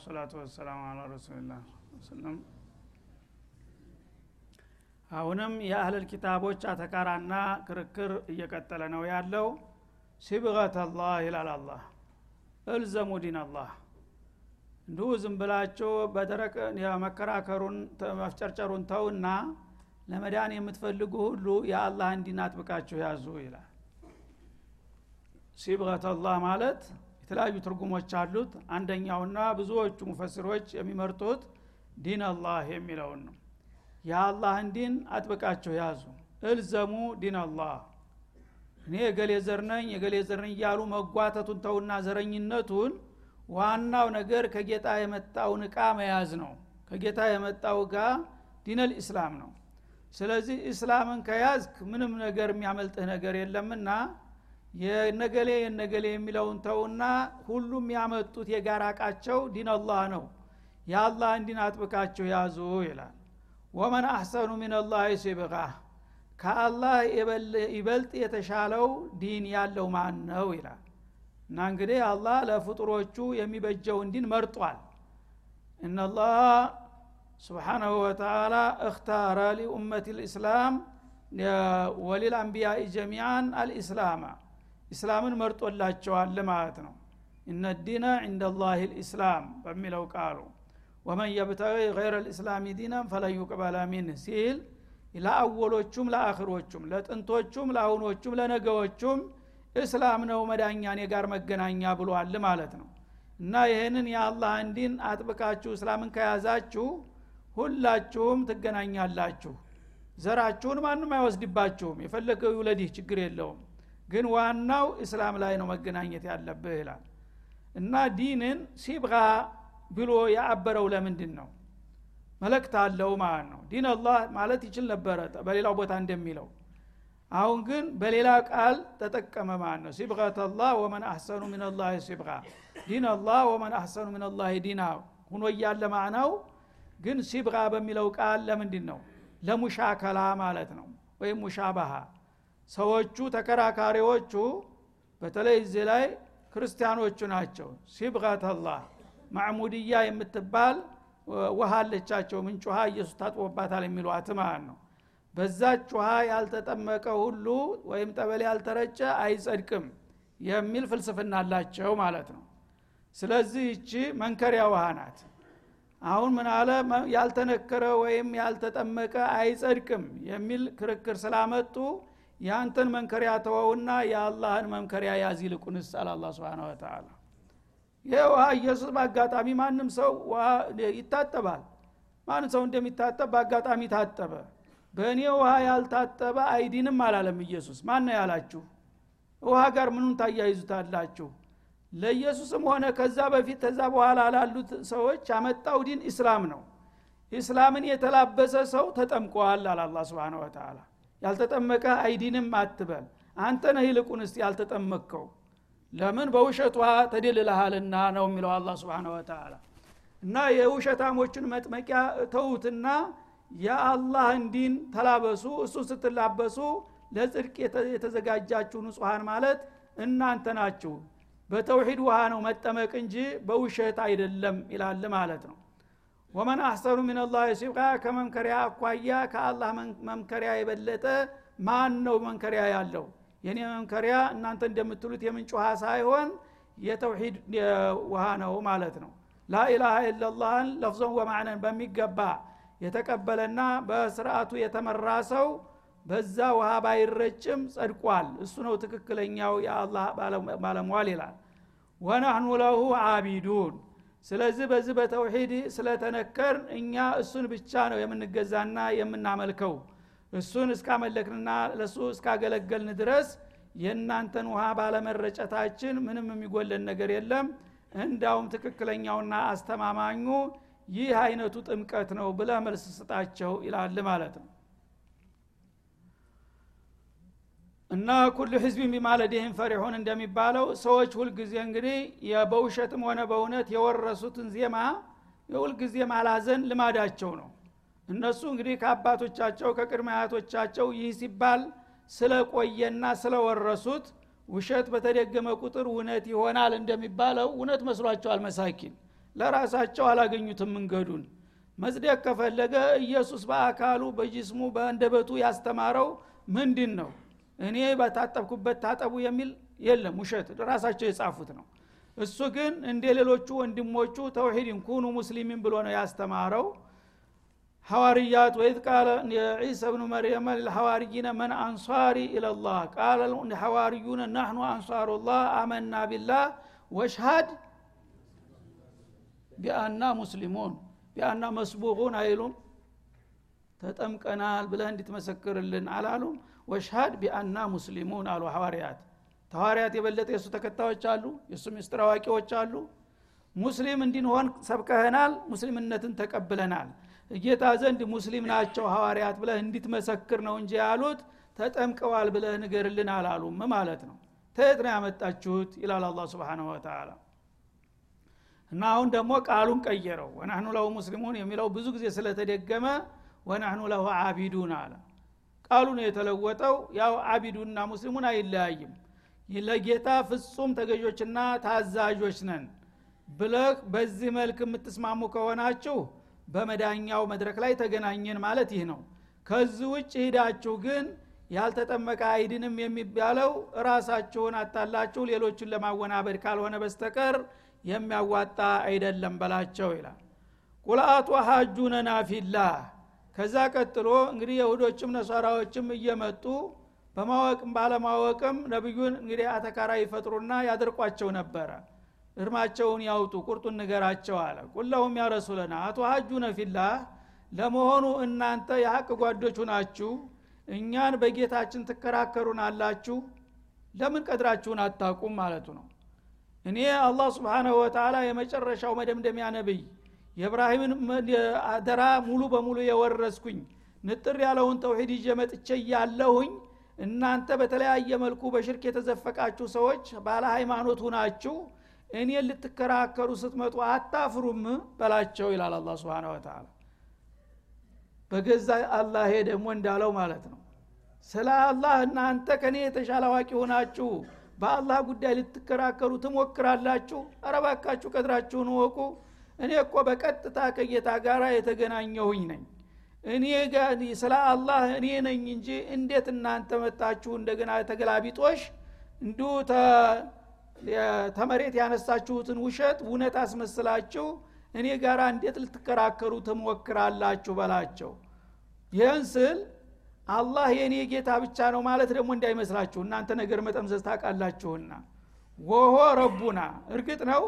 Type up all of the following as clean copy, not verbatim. والصلاة والسلام على رسول الله وسلم አሁንም የአህለ الكتابዎች አተካራና ክርክር እየቀጠለ ነው ያለው ሲብጋት الله ኢላላ الله الزم دين الله ዱዝም ብላቸው በደረቅ የመከራከሩን ተመፍጨርጨሩን ተውና ለመዳን የምትፈልጉ ሁሉ የአላህን ዲን አጥብቃችሁ ያዙ ይላል ሲብጋት الله ማለት ተላዩ ትርጉሞች አሉት አንደኛውና ብዙዎቹ ሙፈሲሮች የሚመርጡት ዲን አላህ የሚለው ነው ያ አላህን ዲን አጥብቃችሁ ያዙ እልዘሙ ዲን አላህ የገሌ ዘርነኝ ያሉ መጓተቱን ተውና ዘረኝነቱን ዋናው ነገር ከጌታ የመጣው ንቃ መያዝ ነው ከጌታ የመጣው ጋር ዲን አልኢስላም ነው ስለዚህ እስላምን ከያዝክ ምንም ነገር የሚያመልጥህ ነገር የለምና የነገሌ የሚለውን ተውና ሁሉም ያመጡት የጋራቃቸው ዲን አላህ ነው ያ አላህ ዲን አጥብቃችሁ ያዙ ይላል ወመን አህሰኑ ሚነላህ ሲብጋ ከአላህ ይበልጥ የተሻለው ዲን ያለው ማን ነው ይላል እና እንግዲህ አላህ ለፍጡሮቹ የሚበጀውን ዲን መርጧል ኢነላህ ሱብሃነሁ ወተዓላ اختار لامه الاسلام وللانبياء جميعا الاسلام እስላምን መርጦላቸዋል ለማለት ነው ان الدين عند الله الاسلام በሚለው ቃሉ ومن يبتغي غير الاسلام دينا فلن يقبل منه ሲል ላአወሎቹም ላአኺሮቹም ለጥንቶቹም ላአሁኖቹም ለነገዎቹም እስላም ነው መዳኛኔ ጋር መገናኛ ብሏል ማለት ነው እና ይሄንን የአላህን ዲን አጥብቃችሁ እስላምን ከያዛችሁ ሁላችሁም ትገናኛላችሁ ዘራችሁን ማንም አይወስድባችሁም የፈለገው ይውለድህ ችግር የለውም ግን ዋናው እስላም ላይ ነው መገናኘት ያለብህ ይላል እና ዲንን ሲብጋ ብሎ ያአበረው ለምንድን ነው መልእክት አለው ማለት ነው ዲን አላህ ማለት ይችል ነበር በሌላው ቦታ እንደሚለው አሁን ግን በሌላ ቃል ተጠቀመ ማለት ነው ሲብጋት አላህ ወመን አህሰኑ ሚነላህ ሲብጋ ዲን አላህ ወመን አህሰኑ ሚነላህ ዲና ሁኖ ያለ ማናው ግን ሲብጋ በሚለው ቃል ለምንድን ነው ለሙሻከላ ማለት ነው ወይ ሙሻባሃ ሰዎቹ ተከራካሪዎቹ በተለይ ዘላይ ክርስቲያኖቹ ናቸው ሲብጋት አላህ ማዕሙዲያ የምትባል ወሃለቻቸው ምን ጮሃ ኢየሱስ ታጥቦባታል የሚሏት ማለት ነው በዛ ጮሃ ያልተጠመቀ ሁሉ ወይም ጠበል ያልተረጨ አይጸድቅም የሚል ፍልስፍና አላቸው ማለት ነው ስለዚህ እቺ መንከሪያ ውሃ ናት አሁን ምን አለ ያልተነከረ ወይም ያልተጠመቀ አይጸድቅም የሚል ክርክር ስላመጡ ያንተን መንከሪያ ተወውና ያአላህን መንከሪያ ያዝ ይልቁንስ አላህ Subhanahu Wa Ta'ala ይሄው ኢየሱስ ባጋጣሚ ማንም ሰው ይታጠባል ማንም ሰው እንደሚታጠብ ባጋጣሚ ታጠበ በእኔ ውሃ ያልታጠበ አይዲንም አላለም ኢየሱስ ማነው ያላችሁ ውሃ ጋር ምኑን ታያይዙታላችሁ ለኢየሱስም ሆነ ከዛ በፊት ከዛ በኋላ ላሉት ሰዎች አመጣው ዲን እስላም ነው እስላምን የተላበሰ ሰው ተጠምቋል አላህ Subhanahu Wa Ta'ala ያልተጠመቀ አይዲንም አትበል አንተ ነህ ይልቁንስ ያልተጠመቀው ለምን በውሸቷ ተደልልሃልና ነው የሚለው አላህ Subhanahu Wa Ta'ala እና የውሸታሞችን መጥመቂያ ተውትና ያአላህን ዲን ተላበሱ እሱ ስትላበሱ ለጽድቅ የተዘጋጃችሁ ንጹሃን ማለት እናንተ ናችሁ በተውሂድ ውሃ ነው መጠመቅ እንጂ በውሸት አይደለም ይላል ማለት ነው ወመን አህሰኑ ሚነላህ ሲብጋ ከመንከሪያ አኳያ ከአላህ መንከሪያ የበለጠ ማን ነው መንከሪያ ያለው የኔ መንከሪያ እናንተ እንደምትሉት የምንጭ ውሃ ሳይሆን የተውሂድ ውሃ ነው ማለት ነው ላኢላሃ ኢላላህን ለፍዘን ወማዕናን በሚገባ የተቀበለና በስርዓቱ የተመራ ሰው በዛ ውሃ ባይረጭም ጸድቋል እሱ ነው ትክክለኛው የአላህ ባለሟል ይላል ወነህኑ ለሁ አቢዱን ስለዚህ በዚህ በተውሂድ ስለተነከር እኛ እሱን ብቻ ነው የምንገዛና የምናመልከው እሱን እስካመለክንና ለሱ እስካገለገልን ድረስ የእናንተን ውሃ ባለመረጨታችን ምንም የሚጎለን ነገር የለም እንዳውም ትክክለኛውና አስተማማኙ ይህ አይነቱ ጥምቀት ነው ብለህ መልስ ስጣቸው ይላል ማለት ነው እና ኩሉ ህዝብን ቢማለዲህም ፈሪሁን እንደሚባለው ሰዎች ሁሉ ጊዜ እንግዲህ የበውሸትም ሆነ በእውነት የወረሱትን ዜማ የሁሉ ጊዜ ማላዘን ልማዳቸው ነው እነሱ እንግዲህ ከአባቶቻቸው ከቅድመ አያቶቻቸው ይህ ሲባል ስለቆየና ስለወረሱት ውሸት በተደገመ ቁጥር እውነት ይሆናል እንደሚባለው እውነት መስሏቸዋል መሳኪን ለራሳቸው አላገኙትም መንገዱን። መጽደቅ ከፈለገ ኢየሱስ በአካሉ በጅስሙ በእንደበቱ ያስተማረው ምንድነው? እኔ በታጠብኩበት ታጠቡ የሚል የለም፣ ውሸት ራሳቸው የጻፉት ነው። እሱ ግን እንደሌሎቹ ወንድሞቹ ተውሂድን ኩኑ ሙስሊሚን ብሎ ነው ያስተማረው። ሐዋርያት ወይስ ቃለ ኢሳ ኢብኑ መርየም ለሐዋርይና ማን አንሳሪ ኢላላህ ቃለ ለሐዋርዩና نحن አንሳሩላህ አመና ቢላህ ወሽሃድ ቢአና ሙስሊሙን ቢአና መስቡቁን አይሉም? ተጠምቀናል ብለህ እንድትመሰክርልን አላሉም? ወሽሃድ ቢአና ሙስሊሙን አሉ ሐዋርያት። ተዋሪያት የበለጠ የሱ ተከታዮች አሉ፣ የሱ ምስጥር አዋቂዎች አሉ። ሙስሊም እንድንሆን ሰብከህናል፣ ሙስሊምነትን ተቀብለናል፣ ጌታ ዘንድ ሙስሊም ናቸው ሐዋሪያት ብለህ እንድትመሰክር ነው እንጂ ያሉት ተጠምቀዋል ብለህ ንገርልን አላሉም ማለት ነው። ተየት ነው ያመጣችሁት ኢላላ አላህ Subhanahu Wa Ta'ala። እና አሁን ደግሞ ቃሉን ቀየረው። ወናህኑ ለው ሙስሊሙን የሚለው ብዙ ጊዜ ስለተደገመ ወናህኑ ለው አቢዱን አለ። ቃሉ ነው የተለወጠው። ያው አቢዱና ሙስሊሙን አይለያይም። ለጌታ ፍጹም ተገዦችና ታዛዦች ነን ብለህ በዚህ መልኩ የምትስማሙ ከሆናችሁ በመዳኛው መድረክ ላይ ተገናኘን ማለት ይህ ነው። ከዚህ ውጪ ሄዳችሁ ግን ያልተጠመቀ አይድንም የሚባለው ራሳችሁን አታላችሁ ሌሎችን ለማወናበድ ካልሆነ በስተቀር የሚያዋጣ አይደለም በላቸው ይላል። ቁላአቱ ሐጁነና ፊላህ። ከዛ ቀጥሎ እንግዲህ ይሁዶችም ነሳራዎችም እየመጡ በማወቅም ባለማወቅም ነብዩን እንግዲህ አተካራ ይፈጥሩና ያደርቋቸው ነበር። እርማቸውን ያውጡ ቁርጡን ንገራቸው አለ። ቁላሁም ያ ረሱላና አትሐጁነ ፊላህ፣ ለመሆኑ እናንተ የሐቅ ጓዶቹ ናችሁ? እኛን በጌታችን ተከራከሩናላችሁ? ለምን ቀድራችሁን አታቁም ማለት ነው። እኔ አላህ Subhanahu Wa Ta'ala የመጨረሻው መደምደሚያ ነብይ የኢብራሂምን አደራ ሙሉ በሙሉ የወረስኩኝ ንጥር ያለውን ተውሂድ ይጀመጥቼ ያለሁኝ እናንተ በተለያየ መልኩ በሽርክ የተዘፈቃችሁ ሰዎች ባለ ሃይማኖት ሆናችሁ እኔ ልትከራከሩ ስትመጡ አታፍሩም በላቸው ይላል አላህ Subhanahu Wa Ta'ala። በገዛ አላህ ደግሞ እንዳለው ማለት ነው። ስለ አላህ እናንተ ከኔ የተሻለ አዋቂ ሆናችሁ በአላህ ጉዳይ ልትከራከሩ ትሞክራላችሁ? አረባካችሁ ቀድራችሁን ወቁ። እኔ እኮ በቀጥታ ከጌታ ጋር የተገናኘሁኝ ነኝ። እኔ ጋር ስለ አላህ እኔ ነኝ እንጂ እንዴት እናንተ መጣችሁ እንደገና ተገላቢጦሽ እንዱ ተመሬት ያነሳችሁትን ውሸት ውነት አስመስላችሁ እኔ ጋር እንዴት ልትከራከሩ ትሞክራላችሁ በላቸው። ይህን ስል አላህ የኔ ጌታ ብቻ ነው ማለት ደግሞ እንዳይመስላችሁ እናንተ ነገር መጠምዘዝ ታውቃላችሁና። ወሆ ረቡና፣ እርግጥ ነው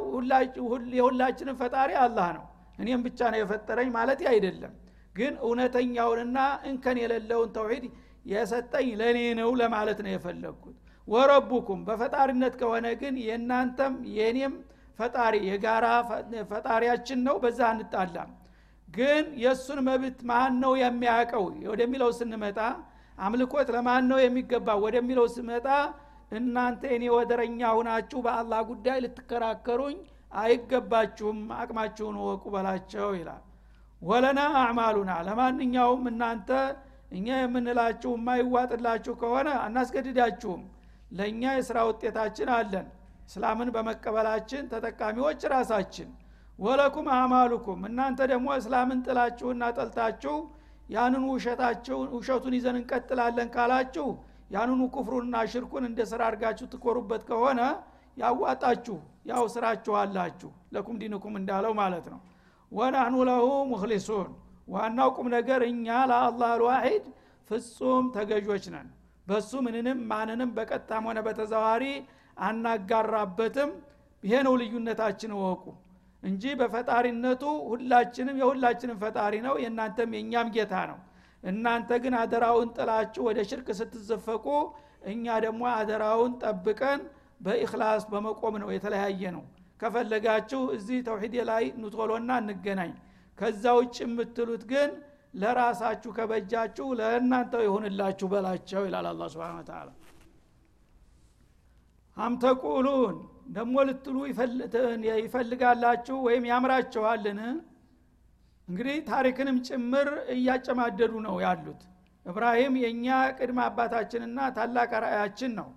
የሁላችንም ፈጣሪ አላህ ነው እኔም ብቻ ነው የፈጠረኝ ማለት አይደለም። ግን እውነተኛውንና እንከን የሌለውን ተውሂድ የሰጠኝ ለኔ ነው ለማለት ነው የፈለኩት። ወረቡኩም፣ በፈጣሪነት ከሆነ ግን የእናንተም የኔም ፈጣሪ የጋራ ፈጣሪያችን ነው፣ በዛ አንጣላም። ግን የሱን መብት ማን ነው የሚያቀው ወደሚለው ስንመጣ፣ አምልኮት ለማን ነው የሚገባ ወደሚለው ስንመጣ እናንተ እኔ ወደረኛ ሆናችሁ በአላህ ጉዳይ ልትከራከሩኝ አይገባችሁም፣ አቅማችሁን ወቁ በላቸው ይላል። ወለና አዕማሉና፣ ለማንኛውም እናንተ እኛ የምንላችሁ የማይዋጥላችሁ ከሆነ አናስገድዳችሁም። ለኛ የሥራ ውጤታችን አለን፣ እስላምን በመቀበላችን ተጠቃሚዎች ራሳችን። ወለኩም አዕማሉኩም፣ እናንተ ደግሞ እስላምን ጥላችሁና ጠልታችሁ ያንኑ ውሸቱን ይዘን እንቀጥላለን ካላችሁ ያንኑ ኩፍሩና ሽርኩን እንደ ሥራ አድርጋችሁ ትኮሩበት ከሆነ ያዋጣችሁ፣ ያው ሥራችሁ አላችሁ ለኩም ዲንኩም እንዳለው ማለት ነው። ወናኑ ለሁ ሙኽሊሱን፣ ዋናውቁም ነገር እኛ ለአላህ አልዋሂድ ፍጹም ተገዦች ነን። በሱ ምንንም ማንንም በቀጥታም ሆነ በተዘዋዋሪ አናጋራበትም። ይሄ ነው ልዩነታችን ወቁ እንጂ በፈጣሪነቱ ሁላችንም የሁላችንም ፈጣሪ ነው፣ የእናንተም የኛም ጌታ ነው። እናንተ ግን አደራውን ጥላችሁ ወደ ሽርክ ስትዘፈቁ፣ እኛ ደግሞ አደራውን ጠብቀን በኢኽላስ በመቆም ነው የተለያየ ነው። ከፈለጋችሁ እዚህ ተውሂድ ላይ ንቶሎና እንገናኝ፣ ከዛ ውጭ የምትሉት ግን ለራሳችሁ ከበጃችሁ ለእናንተው ይሁንላችሁ በላቸው ይላል አላህ Subhanahu Wa Ta'ala። አምተቁሉን፣ ደግሞ ልትሉ ይፈልጋላችሁ ወይም ያምራችኋልን? እንግዲህ ታሪክንም ጭምር እያጨማደዱ ነው ያሉት። ኢብራሂም የኛ ቅድመ አባታችንና ታላቅ ራእያችን ነው፣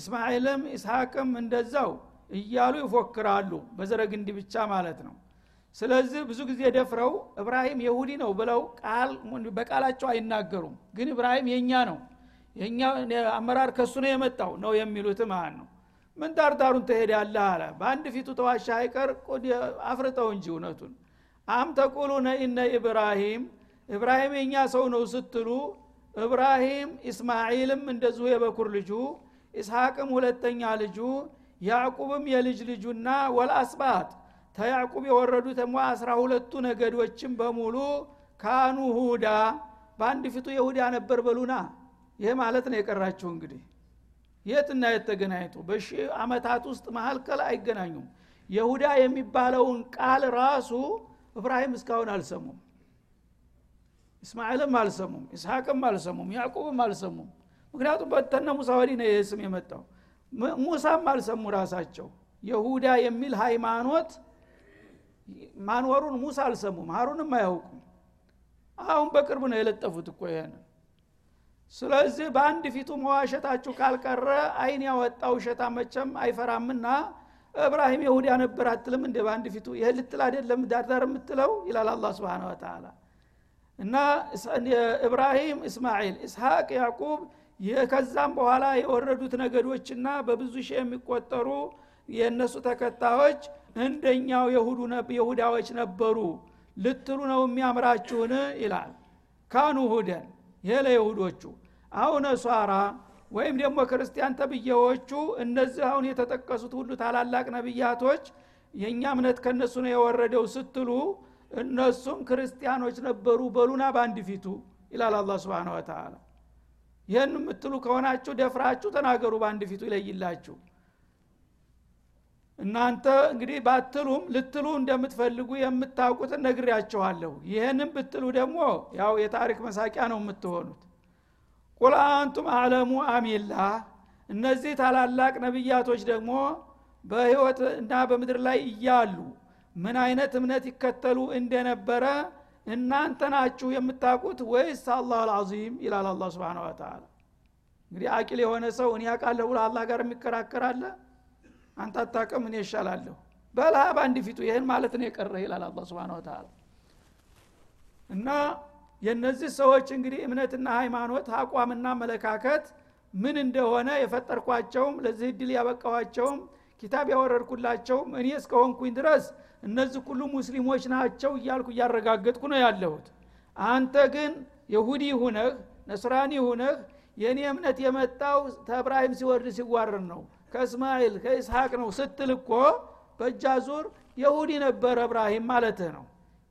እስማኤልም ኢስሐቅም እንደዛው እያሉ ይፎክራሉ። በዘረግንዲ ብቻ ማለት ነው። ስለዚህ ብዙ ጊዜ ደፍረው ኢብራሂም ይሁዲ ነው ብለው ቃል በቃላቸው አይናገሩም ግን ኢብራሂም የኛ ነው የኛ አመራር ከሱ ነው የመጣው ነው የሚሉት ማን ነው ምን ዳርዳሩን ተሄዳለህ አለ በአንድ ፊቱ ተዋሻ አይቀር ቆዲ አፍርተው እንጂ እነቱን አም ተቁሉነ ኢነ ኢብራሂም የኛ ሰው ነው ስትሉ ኢብራሂም ኢስማኤልም እንደዚህ የበኩር ልጁ ኢስሐቅም ሁለተኛ ልጁ ያዕቆብም የልጅ ልጁና ወልአስባት ታያዕቆብ የወረዱት ሞ 12 ነገዶችም በሙሉ ካኑ ሁዳ ባንድ ፍቱ ይሁዳ ነበር በሉና ይሄ ማለት ነው የቀራቸው እንግዲህ የትና የተገናኙት በሺ አመታት ውስጥ መሃል ከላ አይገናኙም ይሁዳ የሚባለውን ቃል ራሱ ኢብራሂም እስካሁን አልሰሙም እስማኤልም አልሰሙም ኢስሐቅም አልሰሙም ያዕቆብም አልሰሙም ምክንያቱም በተነ ሙሳ ወዲ ነው የስም የመጣው ሙሳም አልሰሙ ራሳቸው ይሁዳ የሚል ሃይማኖት ማንወሩን ሙሳ አልሰሙም ሃሩንም አያውቁም አሁን በቅርብ ነው የለጠፉት እኮ ይሄን ስለዚህ በአንድ ፊቱ መዋሸታቸው ካልቀረ አይን ያወጣው ሸታ መቸም አይፈራምና ኢብራሂም ይሁዳ ነበር አትልም እንደ በአንድ ፊቱ ይሄ ልትል አይደለም ዳርዳር የምትለው ኢላላ አላህ Subhanahu Wa Ta'ala እና ኢብራሂም ኢስማኤል ኢስሐቅ ያዕቆብ የከዛም በኋላ የወረዱት ነገዶችና በብዙ ሺህ የሚቆጠሩ የነሱ ተከታዮች እንደኛው ይሁዳዎች ነበሩ ልትሉ ነው የሚያምራችሁን ይላል ካኑ ሁደን የለይሁዶቹ አሁን ሷራ ወይም ደግሞ ክርስቲያን ተብየዎቹ እነዚህ አሁን የተጠቀሱት ሁሉ ታላላቅ ነብያቶች የኛ እምነት ከነሱ ነው የወረደው ስትሉ እነሱም ክርስቲያኖች ነበሩ በሉና ባንድ ፊቱ ኢላላ አላህ Subhanahu Wa Ta'ala ይሄን ምትሉ ከሆናችሁ ደፍራችሁ ተናገሩ ባንድ ፊቱ ይለይላችሁ እናንተ እንግዲህ ባትሉም ልትሉ እንደምትፈልጉ የምታውቁት ነግሬያችኋለሁ ይሄንን ብትሉ ደግሞ ያው የታሪክ መሳቂያ ነው የምትሆኑት ቁል አንቱም አለሙ አሚላ እነዚህ ታላላቅ ነብያቶች ደግሞ በህይወት እና በመድር ላይ ይያሉ ምን አይነት እምነት ይከተሉ እንደነበረ እናንተ ናችሁ የምታውቁት ወይስ አላህ አልዓዚም ኢላላ አላህ Subhanahu Wa Ta'ala እንግዲህ አቂል የሆነ ሰው እኔ አቃለሁ ለአላህ ጋር የሚከራከራለ አንተ አጣቀም እኔ ይሻላለሁ በላ ባንድ ፊቱ ይሄን ማለት ነው የቀረ ኢላላ አላህ Subhanahu Wa Ta'ala እና የነዚህ ሰዎች እንግዲህ እምነትና ሃይማኖት አቋምና መለካከት ምን እንደሆነ የፈጠርኳቸውም ለዚህ ድል ያበቃዋቸውም ኪታብ ያወረድኩላቸው እኔ እስከሆንኩኝ ድረስ እነዚህ ሁሉ ሙስሊሞች ናቸው ይያልኩ ያረጋግጥኩ ነው ያለሁት አንተ ግን ይሁዲ ሆነህ ነስራኒ ሆነህ የኔ እምነት የመጣው ተብራሂም ሲወርድ ሲዋረር ነው ከእስማኤል ከኢስሐቅ ነው ስትልኮ በጃዙር ይሁዲ ነበር ኢብራሂም ማለት ነው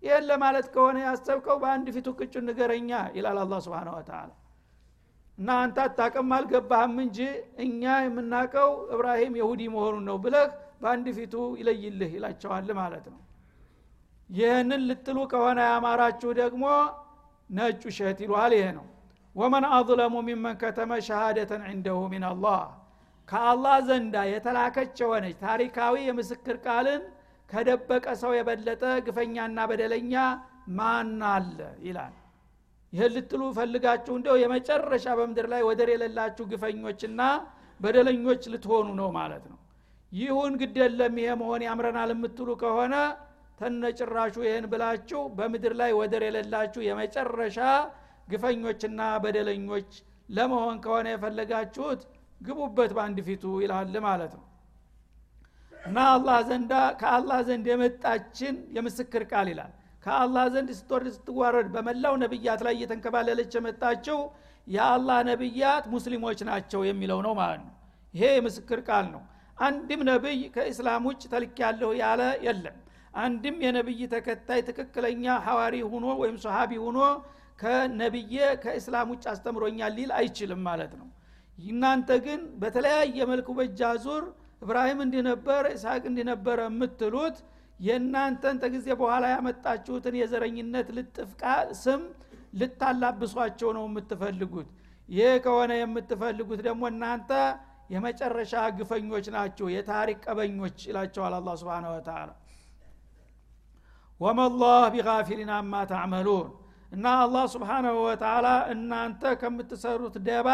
ይሄን ለማለት ከሆነ ያስተብቀው በአንድ ፊቱ ቅጭ ንገረኛ ኢላላ አላህ Subhanahu Wa Ta'ala እና አንተ አጣቀም አልገባህም እንጂ እኛ የምናቀው ኢብራሂም ይሁዲ መሆኑን ነው ብለህ ባንድ ፊቱ ይለይልህ ይላቸዋል ማለት ነው ይሄንን ልትሉ ከሆነ ያማራችሁ ደግሞ ነጭ ሸት ይሏል ይሄ ነው ወመን አዝለሙ ሚመን ከተመ ሸሃደተን عنده من الله ከአላህ ዘንዳ የተላከች ሆነች ታሪካዊ የምስክር ቃልን ከደበቀ ሰው የበለጠ ግፈኛና በደለኛ ማን አለ ይላል ይሄን ልትሉ ፈልጋችሁ እንደው የመጨረሻ በመድር ላይ ወደር የሌላችሁ ግፈኞችና በደለኞች ልትሆኑ ነው ማለት ነው ይሁን ግደለም ይሄ መሆን ያምረናል የምትሉ ከሆነ ተነጭራሹ ይሄን ብላችሁ በመድር ላይ ወደር የሌላችሁ የመጨረሻ ግፈኞችና በደለኞች ለመሆን ከሆነ የፈለጋችሁት ግቡበት ባንድ ፊቱ ይላል ማለት ነው እና አላህ ዘንዳ ከአላህ ዘንድ የመጣችን የምስክር ቃል ይላል ከአላህ ዘንድ ስትወርድ ስትዋረድ በመላው ነብያት ላይ የተንከባለለች የመጣቸው የአላህ ነብያት ሙስሊሞች ናቸው የሚለው ነው ማለት ነው ይሄ የምስክር ቃል ነው አንድም ነብይ ከእስላም ውጭ ተልክ ያለው ያለ የለም አንድም የነብይ ተከታይ ትክክለኛ ሐዋሪ ሆኖ ወይም ሱሐቢ ሆኖ ከነብዬ ከእስላም ውጭ አስተምሮኛል ሊል አይችልም ማለት ነው እናንተ ግን በተለያየ መልኩ በጃዙር ኢብራሂም እንደነበረ ኢስሐቅ እንደነበረ የምትሉት የእናንተን ተግዜ በኋላ ያመጣችሁትን የዘረኝነት ልጥፍቃ ስም ልታላብሷቸው ነው የምትፈልጉት ይሄ ከሆነ የምትፈልጉት ደግሞ እናንተ የመጨረሻ ግፈኞች ናቸው የታሪክ ቀበኞች ይላቸዋል አላህ Subhanahu Wa Ta'ala ወመላህ ቢጋፊሊና ማ ተዓመሉን እና አላህ Subhanahu Wa Ta'ala እናንተ ከምትሰሩት ደባ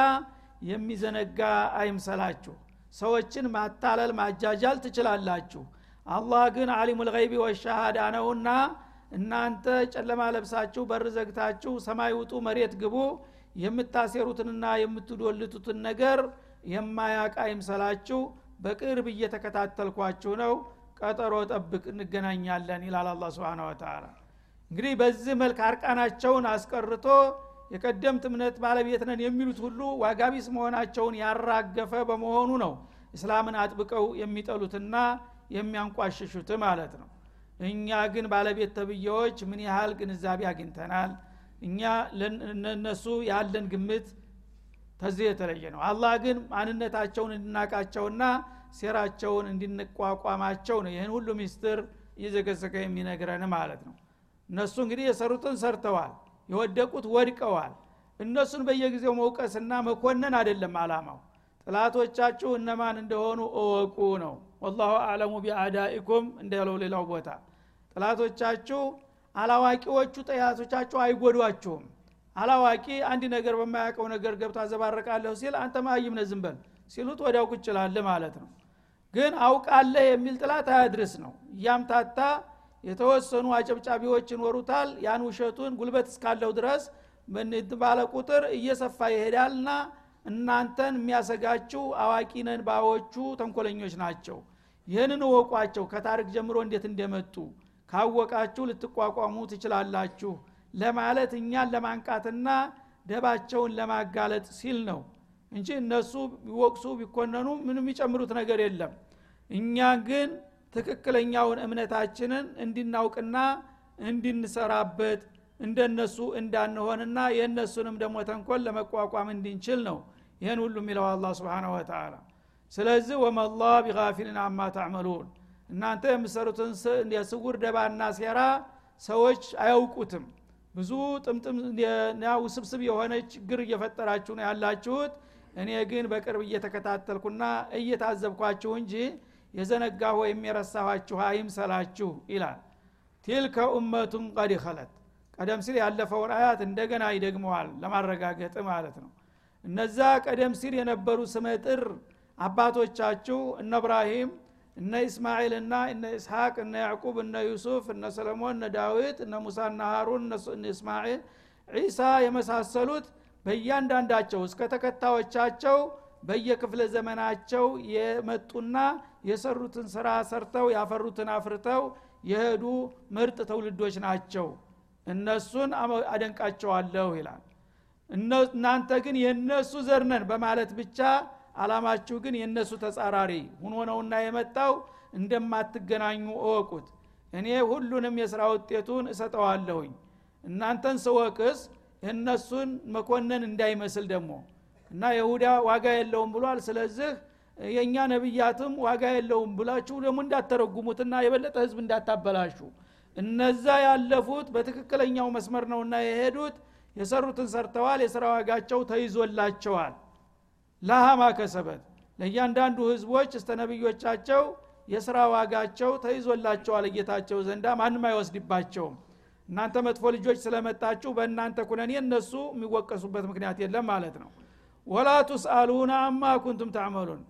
የሚዘነጋ አይምሰላችሁ ሰዎችን ማታለል ማጃጃል ትችላላችሁ አላህ ግን ዓሊሙል ገይብ ወሻሃዳ ነውና እናንተ ጨለማ ለብሳችሁ በር ዘግታችሁ ሰማይ ውጡ መሬት ግቡ የምታሰሩትንና የምትዶልቱትን ነገር የማያውቅ አይምሰላችሁ በቅርብ እየተከታተልኳችሁ ነው ቀጠሮ ጠብቅ እንገናኛለን ኢላላ አላህ Subhanahu Wa Ta'ala እንግዲህ በዚህ መልክ አርቃናቸውን አስቀርቶ የቀደምት እምነት ባለቤት ነን የሚሉት ሁሉ ዋጋቢስ መሆናቸውን ያራገፈ በመሆኑ ነው እስላምን አጥብቀው የሚጠሉትና የሚያንቋሽሹት ማለት ነው እኛ ግን ባለቤት ተብየዎች ምን ያህል ግንዛቤ አግኝተናል እኛ ለነሱ ያለን ግምት ተዚህ የተለየ ነው አላህ ግን ማንነታቸውን እንድናቃቸውና ሴራቸውን እንድንቋቋማቸው ነው ይሄን ሁሉ ሚስጥር እየዘገዘገ የሚነግረን ማለት ነው እነሱ እንግዲህ የሰሩትን ሰርተዋል የወደቁት ወድቀዋል እነሱን በየጊዜው መውቀስና መኮነን አይደለም ዓላማው ጥላቶቻችሁ እነማን እንደሆኑ እወቁ ነው والله اعلم بعدائكم እንደለው ሌላው ቦታ ጥላቶቻችሁ አላዋቂዎቹ ጥያቶቻችሁ አይጎዷችሁም አላዋቂ አንድ ነገር በማያቀው ነገር ገብታ ዘባረቃለሁ ሲል አንተ ማይም ነዝምበል ሲሉት ወዲያው ቁጭላል ማለት ነው ግን አውቃለህ የሚል ጥላት አያድርስ ነው ያምታታ የተወሰኑ አጨብጫቢዎችን ወሩታል ያን ውሸቱን ጉልበት ስካለው ድረስ ምን ይባለ ቁጥር እየሰፋ ይሄዳልና እናንተን የሚያሰጋችሁ አዋቂነን ባዎቹ ተንኮለኞች ናቸው ይሄንን ወቋቸው ከታሪክ ጀምሮ እንዴት እንደመጡ ካወቃችሁ ልትቋቋሙ ትችላላችሁ ለማለት እኛን ለማንቃትና ደባቸውን ለማጋለጥ ሲል ነው እንጂ እነሱ ቢወቅሱ ቢኮነኑ ምንም ይጨምሩት ነገር የለም እኛ ግን ትክክለኛውን እምነታችንን እንድናውቅና እንድንሰራበት እንደነሱ እንዳንሆንና የነሱንም ደሞ ተንኮል ለመቋቋም እንድንችል ነው ይሄን ሁሉ የሚለው አላህ Subhanahu Wa Ta'ala ስለዚህ ወመላህ ቢጋፊልን አማ ተዓመሉን እናንተ የምሰሩትን እንደስውር ደባና ሴራ ሰዎች አያውቁትም ብዙ ጥምጥም ነው ስብስብ የሆነ ችግር እየፈጠራችሁ ነው ያላችሁት እኔ ግን በቅርብ እየተከታተልኩና እየታዘብኳችሁ እንጂ የዘነጋው የሚረሳዋችሁ አይምሰላችሁ ኢላል تلك امه قد خلت ቀደም ሲል ያለፈውን አያት እንደገና ይደግመዋል ለማረጋገጥ ማለት ነው እነዛ ቀደም ሲል የነበሩ ስመጥር አባቶቻችሁ እነ ኢብራሂም እነ እስማኤልና እነ ኢስሐቅ እነ ያዕቆብ እነ ዩሱፍ እነ ሰለሞን እነ ዳዊት እነ ሙሳና ሃሩን እነ እስማኤል ኢሳ የመሳሰሉት በእያንዳንዳቸው እስከ ተከታዮቻቸው በየክፍለ ዘመናቸው የመጡና የሰሩትን ስራ ሰርተው ያፈሩትን አፍርተው የሄዱ ምርጥ ተውልዶች ናቸው እነሱን አደንቃቸዋለሁ ይላል እናንተ ግን የነሱ ዘር ነን በማለት ብቻ አላማችሁ ግን የነሱ ተጻራሪ ሆኖ ነውና የመጣው እንደማትገናኙ እወቁት እኔ ሁሉንም የሥራ ውጤቱን እሰጠዋለሁኝ እናንተን ስወቅስ የነሱን መኮነን እንዳይመስል ደግሞ እና ይሁዳ ዋጋ የለውም ብሏል ስለዚህ የኛ ነብያትም ዋጋ የለውም ብላችሁ ደግሞ እንዳትተረጉሙትና የበለጠ ህዝብ እንዳታበላሹ እነዛ ያለፉት በትክክለኛው መስመር ነውና የሄዱት የሰሩትን ሰርተዋል የሥራ ዋጋቸው ተይዞላቸዋል ለሃማ ከሰበት ለእያንዳንዱ ህዝቦች እስተነብዮቻቸው የሥራ ዋጋቸው ተይዞላቸዋል ጌታቸው ዘንዳ ማንም አይወስድባቸውም እናንተ መጥፎ ልጆች ስለመጣችሁ በእናንተ ኩነኔ እነሱ የሚወቀሱበት ምክንያት የለም ማለት ነው ولا تسالون عما كنتم تعملون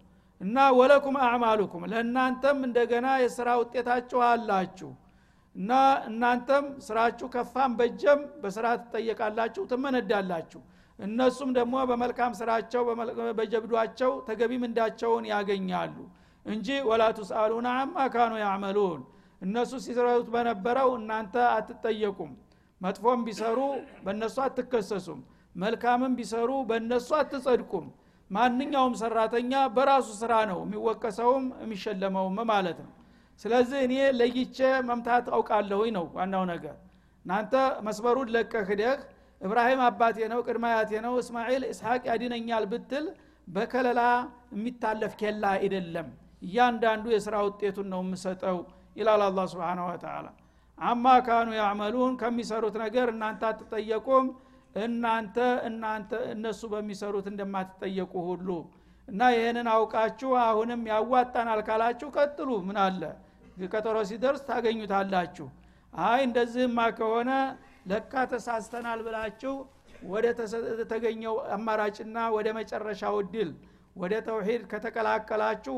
እና ወለኩም አዕማሉኩም ለእናንተም እንደገና የሥራ ውጤታችሁ አላችሁ እና እናንተም ስራችሁ ከፋም በጀም በሥራ ትጠየቃላችሁ ትመነዳላችሁ እነሱም ደግሞ በመልካም ስራቸው በጀብዷቸው ተገቢ ምንዳቸውን ያገኛሉ እንጂ ولا تسالون عما كانوا يعملون እነሱ ሲሰሩት በነበረው እናንተ አትጠየቁም መጥፎም ቢሰሩ በእነሱ አትከሰሱም መልካምም ቢሰሩ በእነሱ አትጸድቁም ማንኛውም ሰራተኛ በራሱ ስራ ነው የሚወቀሰውም የሚሸለመውም ማለት ነው ስለዚህ እኔ ለይቼ መምታት አውቃለሁ ነው ዋናው ነገር እናንተ መስበሩን ለቀህ ሄደህ ኢብራሂም አባቴ ነው ቅድማያቴ ነው እስማኤል ኢስሐቅ ያድነኛል ብትል በከለላ የሚታለፍ ከላ አይደለም እያንዳንዱ የሥራ ውጤቱን ነው የምሰጠው ኢላላ አላህ Subhanahu Wa Ta'ala አማ ካኑ ያዕመሉን ከሚሰሩት ነገር እናንተ አትጠየቁም እናንተ እነሱ በሚሰሩት እንደማትጠየቁ ሁሉ እና ይሄንን አውቃችሁ አሁንም ያዋጣናል ካላችሁ ቀጥሉ ምን አለ ቀጠሮ ሲደርስ ታገኙታላችሁ አይ እንደዚህማ ከሆነ ለካ ተሳስተናል ብላችሁ ወደ ተገኘው አማራጭና ወደ መጨረሻው ድል ወደ ተውሂድ ከተቀላቀላችሁ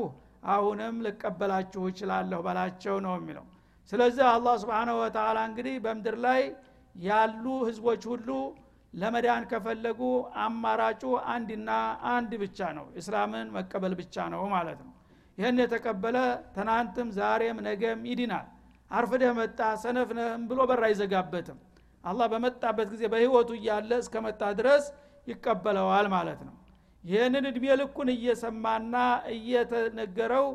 አሁንም ልቀበላችሁ ይችላልሁ ባላቸው ነው የሚለው። ስለዚህ አላህ Subhanahu Wa Ta'ala እንግዲህ በመድር ላይ ያሉ ህዝቦች ሁሉ ለመዳን ከፈለጉ አማራጩ አንድና አንድ ብቻ ነው፣ እስላምን መቀበል ብቻ ነው ማለት ነው። ይሄን የተቀበለ ተናንተም ዛሬም ነገም ይድናል። አርፈደ መጣ ሰነፍነም ብሎ በራ ይዘጋበትም አላህ በመጣበት ጊዜ በህይወቱ ያለ እስከመጣ ድረስ ይቀበለዋል ማለት ነው። ይሄንን እድሜ ልኩን እየሰማና እየተነገረው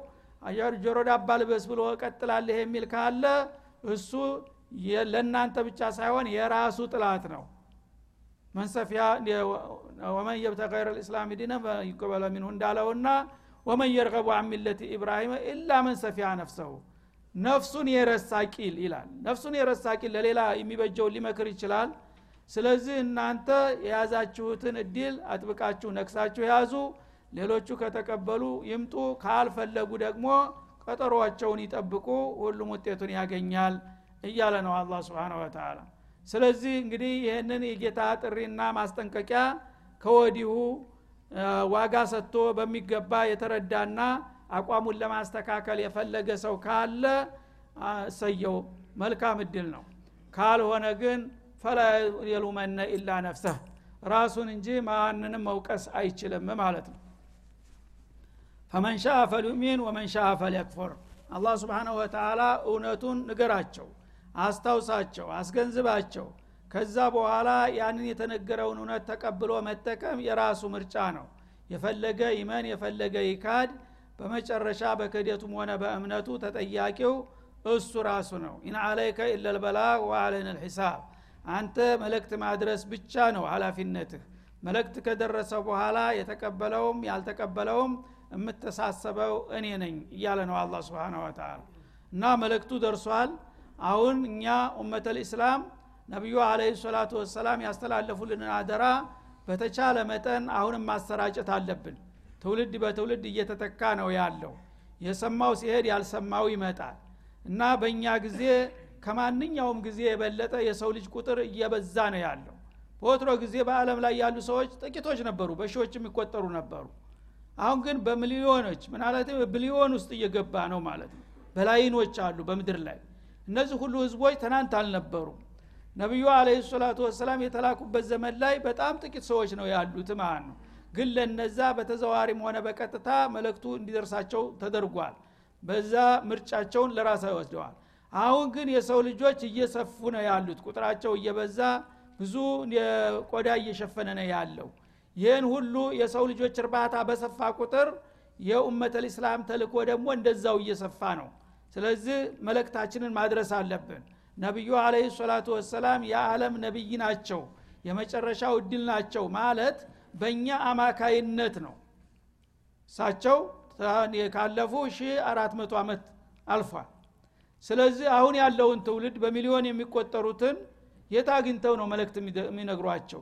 አያር ጆሮዳ ባልበስ ብሎ ቀጥላል የሚል ካለ እሱ ለናንተ ብቻ ሳይሆን የራሱ ጥላት ነው። መንሰፊያ ወመን ይብተገይር الاسلام دينا فيقبل منه እንዳለውና ወመን ይርገቡ عن ملة ابراهيم الا من سفيا نفسه ነፍሱን የረሳቂል ይላል። ነፍሱን የረሳቂል ለሌላ የሚበጀው ሊመክር ይችላል። ስለዚህ እናንተ የያዛችሁትን እድል አጥብቃችሁ ነክሳችሁ ያዙ። ሌሎቹ ከተቀበሉ ይምጡ፣ ካልፈለጉ ደግሞ ቀጠሮአቸውን ይጠብቁ። ሁሉም ውጤቱን ያገኛል እያለ ነው አላህ Subhanahu Wa Ta'ala። ስለዚህ እንግዲህ ይሄንን የጌታ ጥሪና ማስጠንቀቂያ ከወዲሁ ዋጋ ሰጥቶ በሚገባ የተረዳና አቋሙን ለማስተካከል የፈለገ ሰው ካለ ሰየው መልካም እድል ነው። ካልሆነ ግን ፈላ የሉመነ ኢላ ነፍሰህ ራሱን እንጂ ማንንም መውቀስ አይችልም ማለት ነው። فمن شاء فليؤمن ومن شاء فليكفر الله Subhanahu Wa Ta'ala እውነቱን ንገራቸው፣ አስታውሳቸው፣ አስገንዝባቸው። ከዛ በኋላ ያንን የተነገረውን እውነት ተቀብሎ መጠቀም የራሱ ምርጫ ነው። የፈለገ ይመን የፈለገ ይካድ፣ በመጨረሻ በከዲያቱም ሆነ በእምነቱ ተጠያቂው እሱ ራሱ ነው። ኢን አለይከ ኢለል በላግ ወአለይነል ሒሳብ አንተ መልእክት ማድረስ ብቻ ነው ኃላፊነትህ። መልእክት ከደረሰ በኋላ የተቀበለውም ያልተቀበለውም እምተሳሰበው እኔ ነኝ እያለ ነው አላህ Subhanahu Wa Ta'ala። እና መልእክቱ ደርሷል። አሁን እኛ ኡመተል እስላም ነብዩ አለይሂ ሰላቱ ወሰለም ያስተላለፉልን አደራ በተቻለ መጠን አሁንም ማሰራጨት አለብን። ትውልድ በትውልድ እየተተካ ነው ያለው። የሰማው ሲሄድ ያልሰማው ይመጣል እና በእኛ ጊዜ ከማንኛውም ጊዜ የበለጠ የሰው ልጅ ቁጥር እየበዛ ነው ያለው። በወትሮ ጊዜ በአለም ላይ ያሉ ሰዎች ጥቂቶች ነበሩ፣ በሺዎች የሚቆጠሩ ነበሩ። አሁን ግን በሚሊዮኖች ምናልባትም በቢሊዮን ውስጥ እየገባ ነው ማለት ነው። በላይኖች አሉ በመድር ላይ። እነዚህ ሁሉ ህዝቦች ትናንት አልነበሩ። ነብዩ አለይሂ ሰላቱ ወሰለም የተላኩበት ዘመን ላይ በጣም ጥቂት ሰዎች ነው ያሉት ማለት ነው። ግን ለነዛ በተዘዋዋሪም ሆነ በቀጥታ መልእክቱ እንዲደርሳቸው ተደርጓል። በዛ ምርጫቸውን ለራሳቸው ወስደዋል። አሁን ግን የሰው ልጆች እየሰፉ ነው ያሉት፣ ቁጥራቸው እየበዛ ብዙ ቆዳ እየሸፈነ ነው ያለው። ይሄን ሁሉ የሰው ልጆች እርባታ በሰፋ ቁጥር የኡመተል እስላም ተልእኮ ደግሞ እንደዛው እየሰፋ ነው። ስለዚህ መልእክታችንን ማድረስ አለብን። ነብዩ አለይሂ ሰላቱ ወሰለም የዓለም ነብይ ናቸው፣ የመጨረሻው እድል ናቸው ማለት በእኛ አማካይነት ነው። እሳቸው ካለፉ 1400 ዓመት አልፏል። ስለዚህ አሁን ያለውን ትውልድ በሚሊዮን የሚቆጠሩትን የታግንተው ነው መልእክት የሚነግሯቸው?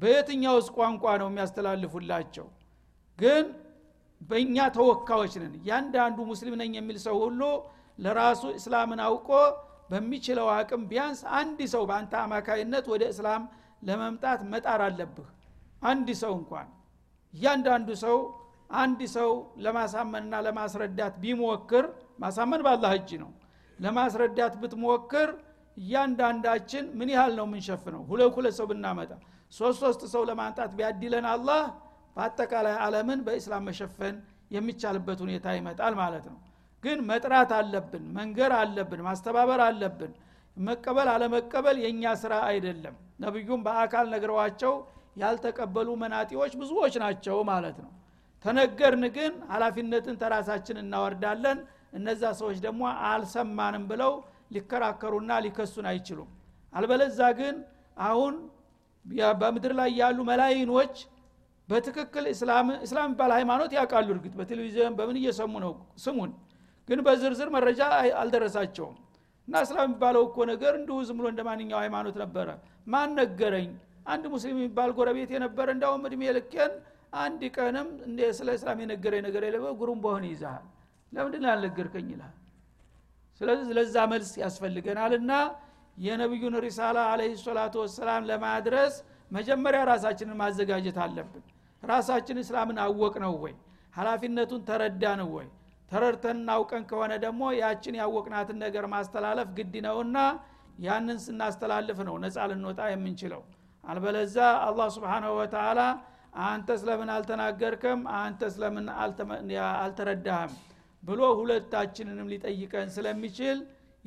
በየትኛውስ ቋንቋ ነው የሚያስተላልፉላቸው? ግን በእኛ ተወካዮች ነን። ያንዳንዱ ሙስሊም ነኝ የሚል ሰው ሁሉ ለራሱ እስላምን አውቆ በሚችለው አቅም ቢያንስ አንድ ሰው በአንተ አማካይነት ወደ እስላም ለመምጣት መጣር አለብህ። አንድ ሰው እንኳን ያንዳንዱ ሰው አንድ ሰው ለማሳመንና ለማስረዳት ቢሞክር፣ ማሳመን በአላህ እጅ ነው። ለማስረዳት ብትሞክር ያንዳንዳችን ምን ያህል ነው የምንሸፍነው? ሁለት ሰው ብናመጣ ሶስት ሰው ለማንጣት ቢያድለን አላህ በአጠቃላይ ዓለምን በእስላም መሸፈን የሚቻልበት ሁኔታ ይመጣል ማለት ነው። ግን መጥራት አለብን፣ መንገር አለብን፣ ማስተባበር አለብን። መቀበል አለመቀበል የኛ ስራ አይደለም። ነብዩም በአካል ነግረዋቸው ያልተቀበሉ መናጢዎች ብዙዎች ናቸው ማለት ነው። ተነገርን ግን ኃላፊነትን ተራሳችን እናወርዳለን። እነዛ ሰዎች ደግሞ አልሰማንም ብለው ሊከራከሩና ሊከሱን አይችሉም። አልበለዛ ግን አሁን በመድር ላይ ያሉ መላእክቶች በትክክል እስላም ባለ ሃይማኖት ያውቃሉ። እርግጥ በቴሌቪዥን በምን እየሰሙ ነው ስሙን፣ ግን በዝርዝር መረጃ አልደረሳቸውም። እና እስላም ባለው እኮ ነገር እንዲሁ ዝም ብሎ እንደማንኛው ሃይማኖት ነበረ። ማን ነገረኝ? አንድ ሙስሊም የሚባል ጎረቤት የነበረ እንዳውም እድሜ ልኬን አንድ ቀንም እንደ ስለ እስላም የነገረኝ ነገር የለም። ጉሩም በሆነ ይዛል ለምንድን አልነገርከኝ ይላል። ስለዚህ ለዛ መልስ ያስፈልገናልና የነብዩን ሪሳላ አለይሂ ሰላቱ ወሰለም ለማድረስ መጀመሪያ ራሳችንን ማዘጋጀት አለብን። ራሳችን እስላምን አወቅ ነው ወይ? ሐላፊነቱን ተረዳ ነው ወይ? ተረርተናው ቀን ከሆነ ደሞ ያችን ያወቅናትን ነገር ማስተላለፍ ግድ ነውና ያንን ስናስተላልፍ ነው ነፃ ልንወጣ የምንችለው። አልበለዛ አላህ Subhanahu Wa Ta'ala አንተስ ለምን አልተናገርከም አንተስ ለምን አልተረዳህም ብሎ ሁለታችንንም ሊጠይቀን ስለሚችል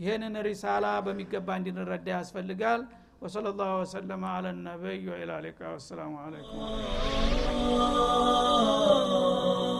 ይሄንን ሪሳላ በሚገባ እንድንረዳ ያስፈልጋል። وصلى الله وسلم على النبي وعلى آله وصحبه والسلام عليكم